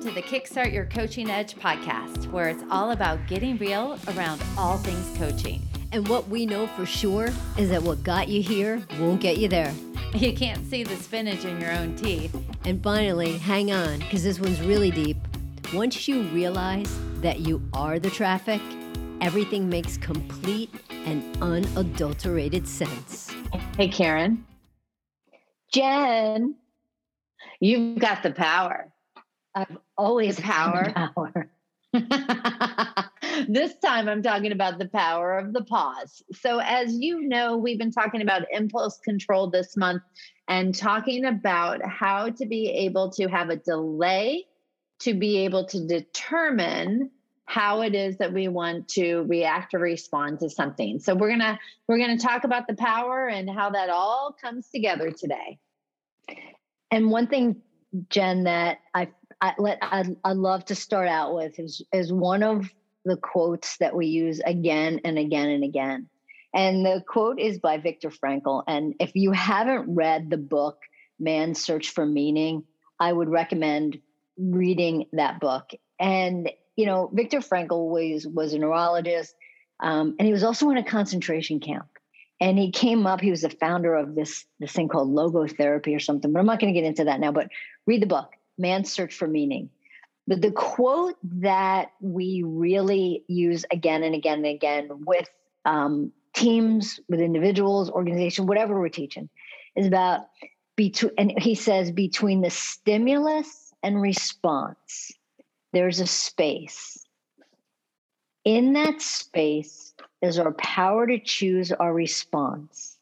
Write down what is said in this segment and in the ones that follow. Welcome to the Kickstart Your Coaching Edge podcast, where it's all about getting real around all things coaching. And what we know for sure is that what got you here won't get you there. You can't see the spinach in your own tea. And finally, hang on, because this one's really deep. Once you realize that you are the traffic, everything makes complete and unadulterated sense. Hey, Karen. Jen, you've got the power. I've always had power. This time I'm talking about the power of the pause. So as you know, we've been talking about impulse control this month and talking about how to be able to have a delay to be able to determine how it is that we want to react or respond to something. So we're going to talk about the power and how that all comes together today. And one thing, Jen, that I love to start out with is one of the quotes that we use again and again and again. And the quote is by Viktor Frankl. And if you haven't read the book, Man's Search for Meaning, I would recommend reading that book. And, you know, Viktor Frankl was a neurologist, and he was also in a concentration camp. And he came up, he was the founder of this thing called Logotherapy or something, but I'm not going to get into that now, but read the book. Man's Search for Meaning. But the quote that we really use again and again and again with teams, with individuals, organization, whatever we're teaching, is about between the stimulus and response, there's a space. In that space is our power to choose our response.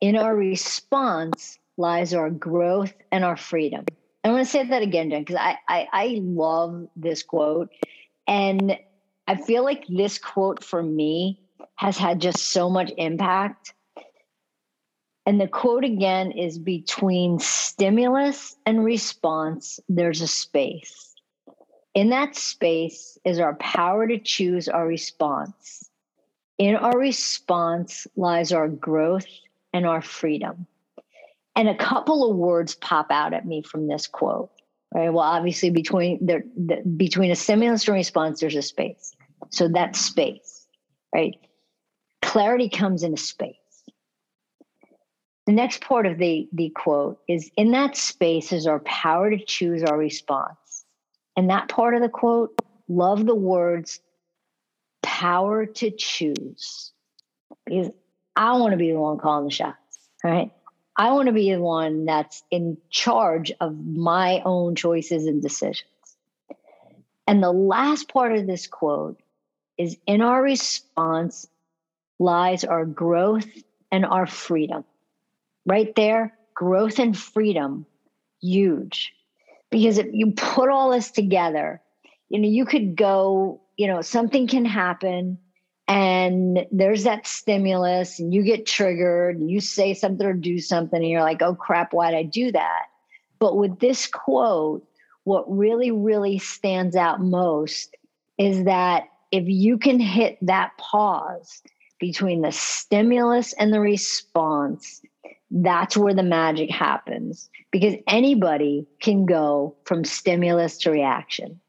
In our response lies our growth and our freedom. I want to say that again, Jen, because I love this quote. And I feel like this quote for me has had just so much impact. And the quote again is, between stimulus and response, there's a space. In that space is our power to choose our response. In our response lies our growth and our freedom. And a couple of words pop out at me from this quote, right? Well, obviously between a stimulus and response, there's a space. So that space, right? Clarity comes in a space. The next part of the quote is, in that space is our power to choose our response. And that part of the quote, love the words, power to choose. Because I want to be the one calling the shots, right? I want to be the one that's in charge of my own choices and decisions. And the last part of this quote is, in our response lies our growth and our freedom. Right there, growth and freedom, huge. Because if you put all this together, you know, you could go, you know, something can happen. And there's that stimulus and you get triggered and you say something or do something and you're like, oh crap, why'd I do that? But with this quote, what really, really stands out most is that if you can hit that pause between the stimulus and the response, that's where the magic happens, because anybody can go from stimulus to reaction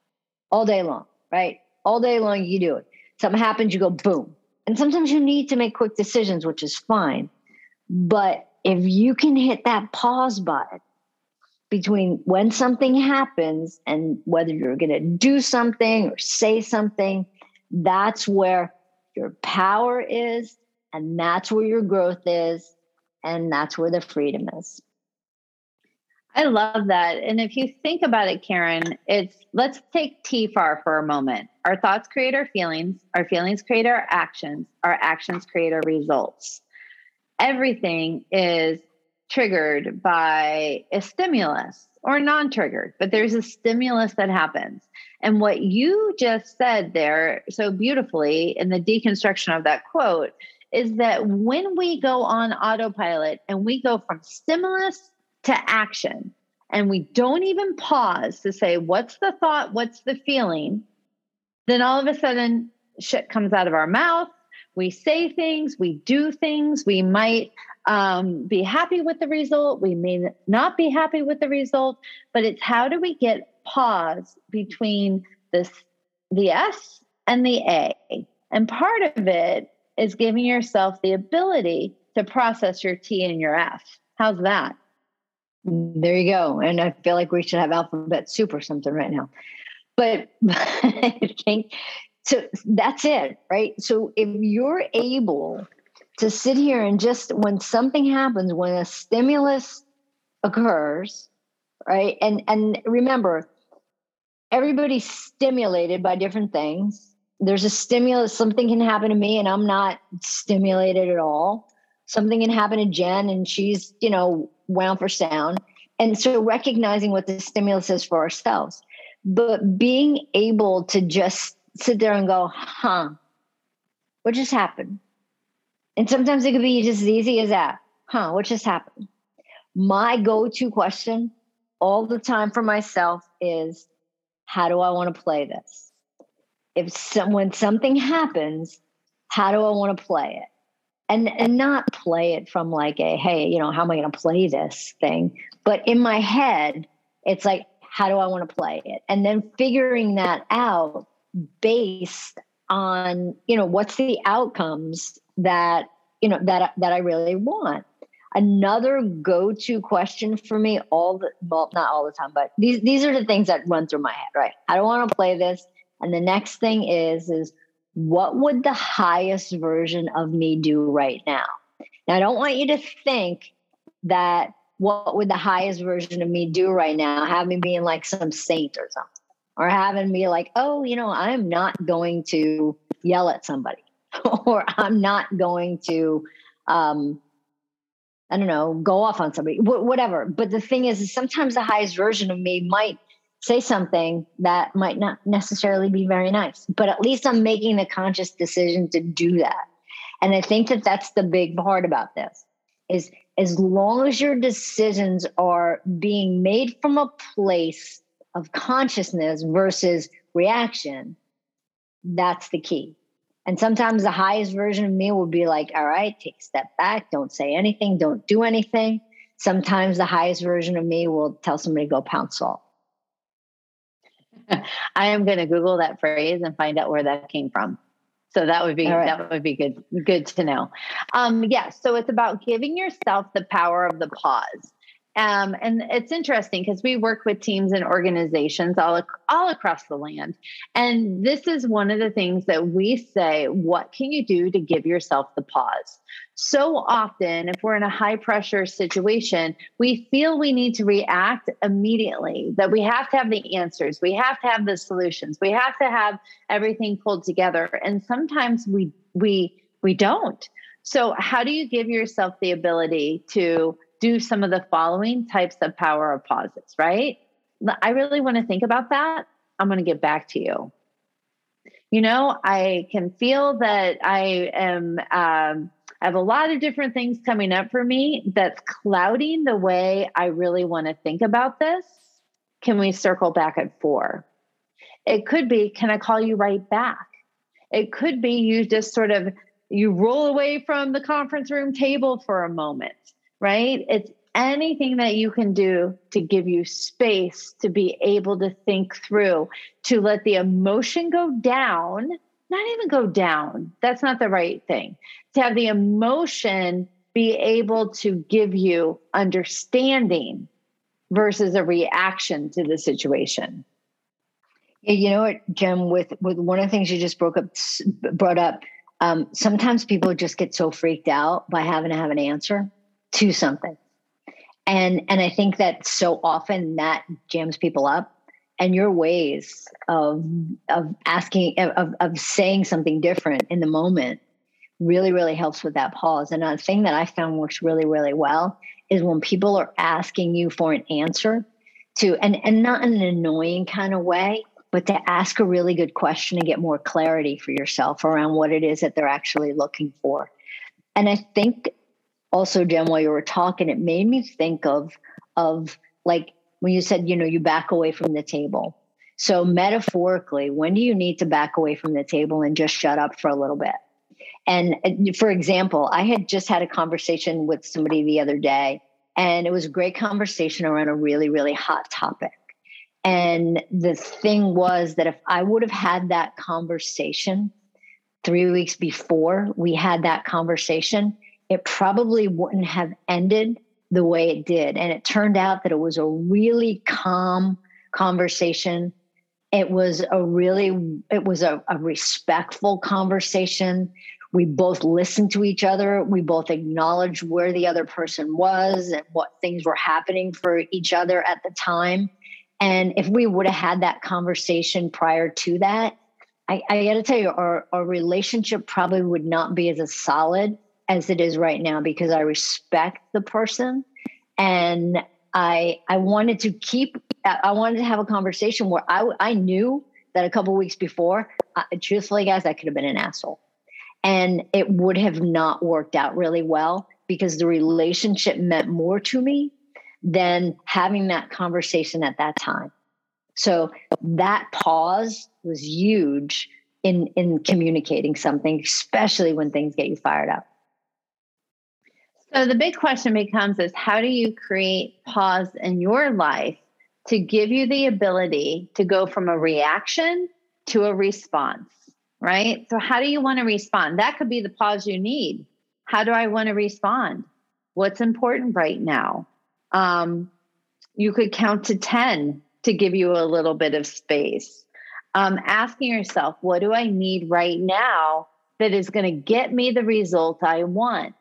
all day long, right? All day long you do it. Something happens, you go boom. And sometimes you need to make quick decisions, which is fine. But if you can hit that pause button between when something happens and whether you're going to do something or say something, that's where your power is, and that's where your growth is, and that's where the freedom is. I love that. And if you think about it, Karen, let's take TFAR for a moment. Our thoughts create our feelings create our actions create our results. Everything is triggered by a stimulus or non-triggered, but there's a stimulus that happens. And what you just said there so beautifully in the deconstruction of that quote is that when we go on autopilot and we go from stimulus to action, and we don't even pause to say, what's the thought, what's the feeling, then all of a sudden shit comes out of our mouth. We say things, we do things, we might be happy with the result, we may not be happy with the result, but it's how do we get pause between the S and the A. And part of it is giving yourself the ability to process your T and your F. How's that? There you go. And I feel like we should have alphabet soup or something right now. But I think so. That's it, right? So if you're able to sit here and just when something happens, when a stimulus occurs, right? And remember, everybody's stimulated by different things. There's a stimulus, something can happen to me and I'm not stimulated at all. Something can happen to Jen and she's, wound for sound. And so recognizing what the stimulus is for ourselves, but being able to just sit there and go, what just happened? And sometimes it could be just as easy as that. What just happened? My go-to question all the time for myself is, how do I want to play this? When something happens, how do I want to play it? And not play it from like a, hey, how am I going to play this thing? But in my head, it's like, how do I want to play it? And then figuring that out based on, what's the outcomes that, that I really want. Another go-to question for me not all the time, but these are the things that run through my head, right? I don't want to play this. And the next thing is what would the highest version of me do right now? Now, I don't want you to think that what would the highest version of me do right now, having being like some saint or something, or having me like, I'm not going to yell at somebody or I'm not going to, go off on somebody, whatever. But the thing is sometimes the highest version of me might say something that might not necessarily be very nice, but at least I'm making the conscious decision to do that. And I think that that's the big part about this is as long as your decisions are being made from a place of consciousness versus reaction, that's the key. And sometimes the highest version of me will be like, all right, take a step back. Don't say anything. Don't do anything. Sometimes the highest version of me will tell somebody to go pound salt. I am going to Google that phrase and find out where that came from. So that would be, That would be good to know. So it's about giving yourself the power of the pause. And it's interesting because we work with teams and organizations all across the land. And this is one of the things that we say, what can you do to give yourself the pause? So often, if we're in a high pressure situation, we feel we need to react immediately, that we have to have the answers. We have to have the solutions. We have to have everything pulled together. And sometimes we don't. So how do you give yourself the ability to do some of the following types of power of pauses, right? I really want to think about that. I'm going to get back to you. I can feel that I have a lot of different things coming up for me that's clouding the way I really want to think about this. Can we circle back at 4? It could be, can I call you right back? It could be you just you roll away from the conference room table for a moment. Right? It's anything that you can do to give you space to be able to think through, to let the emotion go down, not even go down. That's not the right thing. To have the emotion be able to give you understanding versus a reaction to the situation. You know what, Jim, with one of the things you just brought up, sometimes people just get so freaked out by having to have an answer to something. And I think that so often that jams people up, and your ways of asking, of saying something different in the moment really, really helps with that pause. And a thing that I found works really, really well is when people are asking you for an answer to, and not in an annoying kind of way, but to ask a really good question and get more clarity for yourself around what it is that they're actually looking for. And I think also, Jen, while you were talking, it made me think of like when you said, you back away from the table. So metaphorically, when do you need to back away from the table and just shut up for a little bit? And for example, I had just had a conversation with somebody the other day, and it was a great conversation around a really, really hot topic. And the thing was that if I would have had that conversation 3 weeks before we had that conversation, it probably wouldn't have ended the way it did. And it turned out that it was a really calm conversation. It was a respectful conversation. We both listened to each other. We both acknowledged where the other person was and what things were happening for each other at the time. And if we would have had that conversation prior to that, I got to tell you, our relationship probably would not be as solid as it is right now, because I respect the person, and I wanted to have a conversation where I knew that a couple of weeks before, truthfully, guys, I could have been an asshole, and it would have not worked out really well, because the relationship meant more to me than having that conversation at that time. So that pause was huge in communicating something, especially when things get you fired up. So the big question becomes is, how do you create pause in your life to give you the ability to go from a reaction to a response, right? So how do you want to respond? That could be the pause you need. How do I want to respond? What's important right now? You could count to 10 to give you a little bit of space. Asking yourself, what do I need right now that is going to get me the result I want,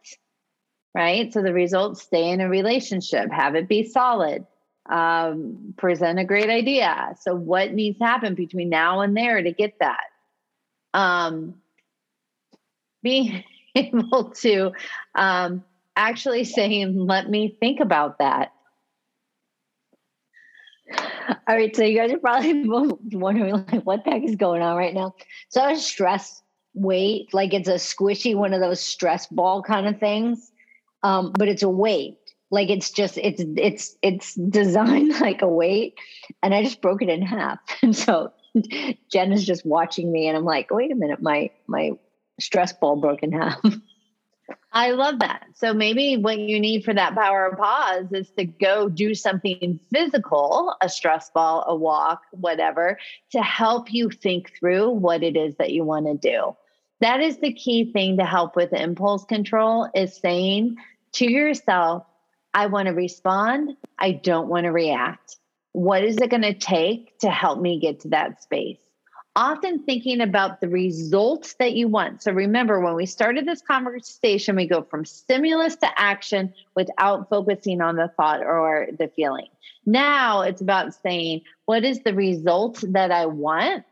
right? So the results, stay in a relationship, have it be solid, present a great idea. So what needs to happen between now and there to get that? Being able to actually saying, let me think about that. All right, so you guys are probably both wondering, like, what the heck is going on right now? So I was stressed, weight, like it's a squishy, one of those stress ball kind of things. But it's a weight, like it's designed like a weight, and I just broke it in half. And so Jen is just watching me, and I'm like, wait a minute, my stress ball broke in half. I love that. So maybe what you need for that power of pause is to go do something physical, a stress ball, a walk, whatever, to help you think through what it is that you want to do. That is the key thing to help with impulse control, is saying to yourself, I want to respond. I don't want to react. What is it going to take to help me get to that space? Often thinking about the results that you want. So remember, when we started this conversation, we go from stimulus to action without focusing on the thought or the feeling. Now it's about saying, what is the result that I want?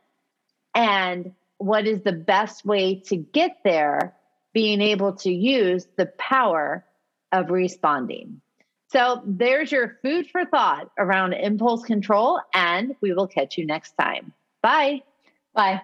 And what is the best way to get there? Being able to use the power of responding. So there's your food for thought around impulse control, and we will catch you next time. Bye. Bye.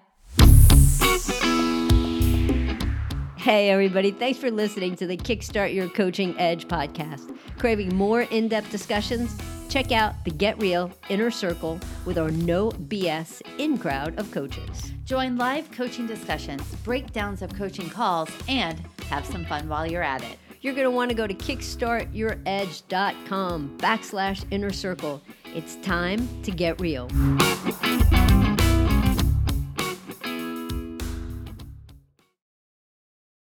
Hey, everybody. Thanks for listening to the Kickstart Your Coaching Edge podcast. Craving more in-depth discussions? Check out the Get Real Inner Circle with our no BS in-crowd of coaches. Join live coaching discussions, breakdowns of coaching calls, and have some fun while you're at it. You're going to want to go to kickstartyouredge.com/inner circle. It's time to get real.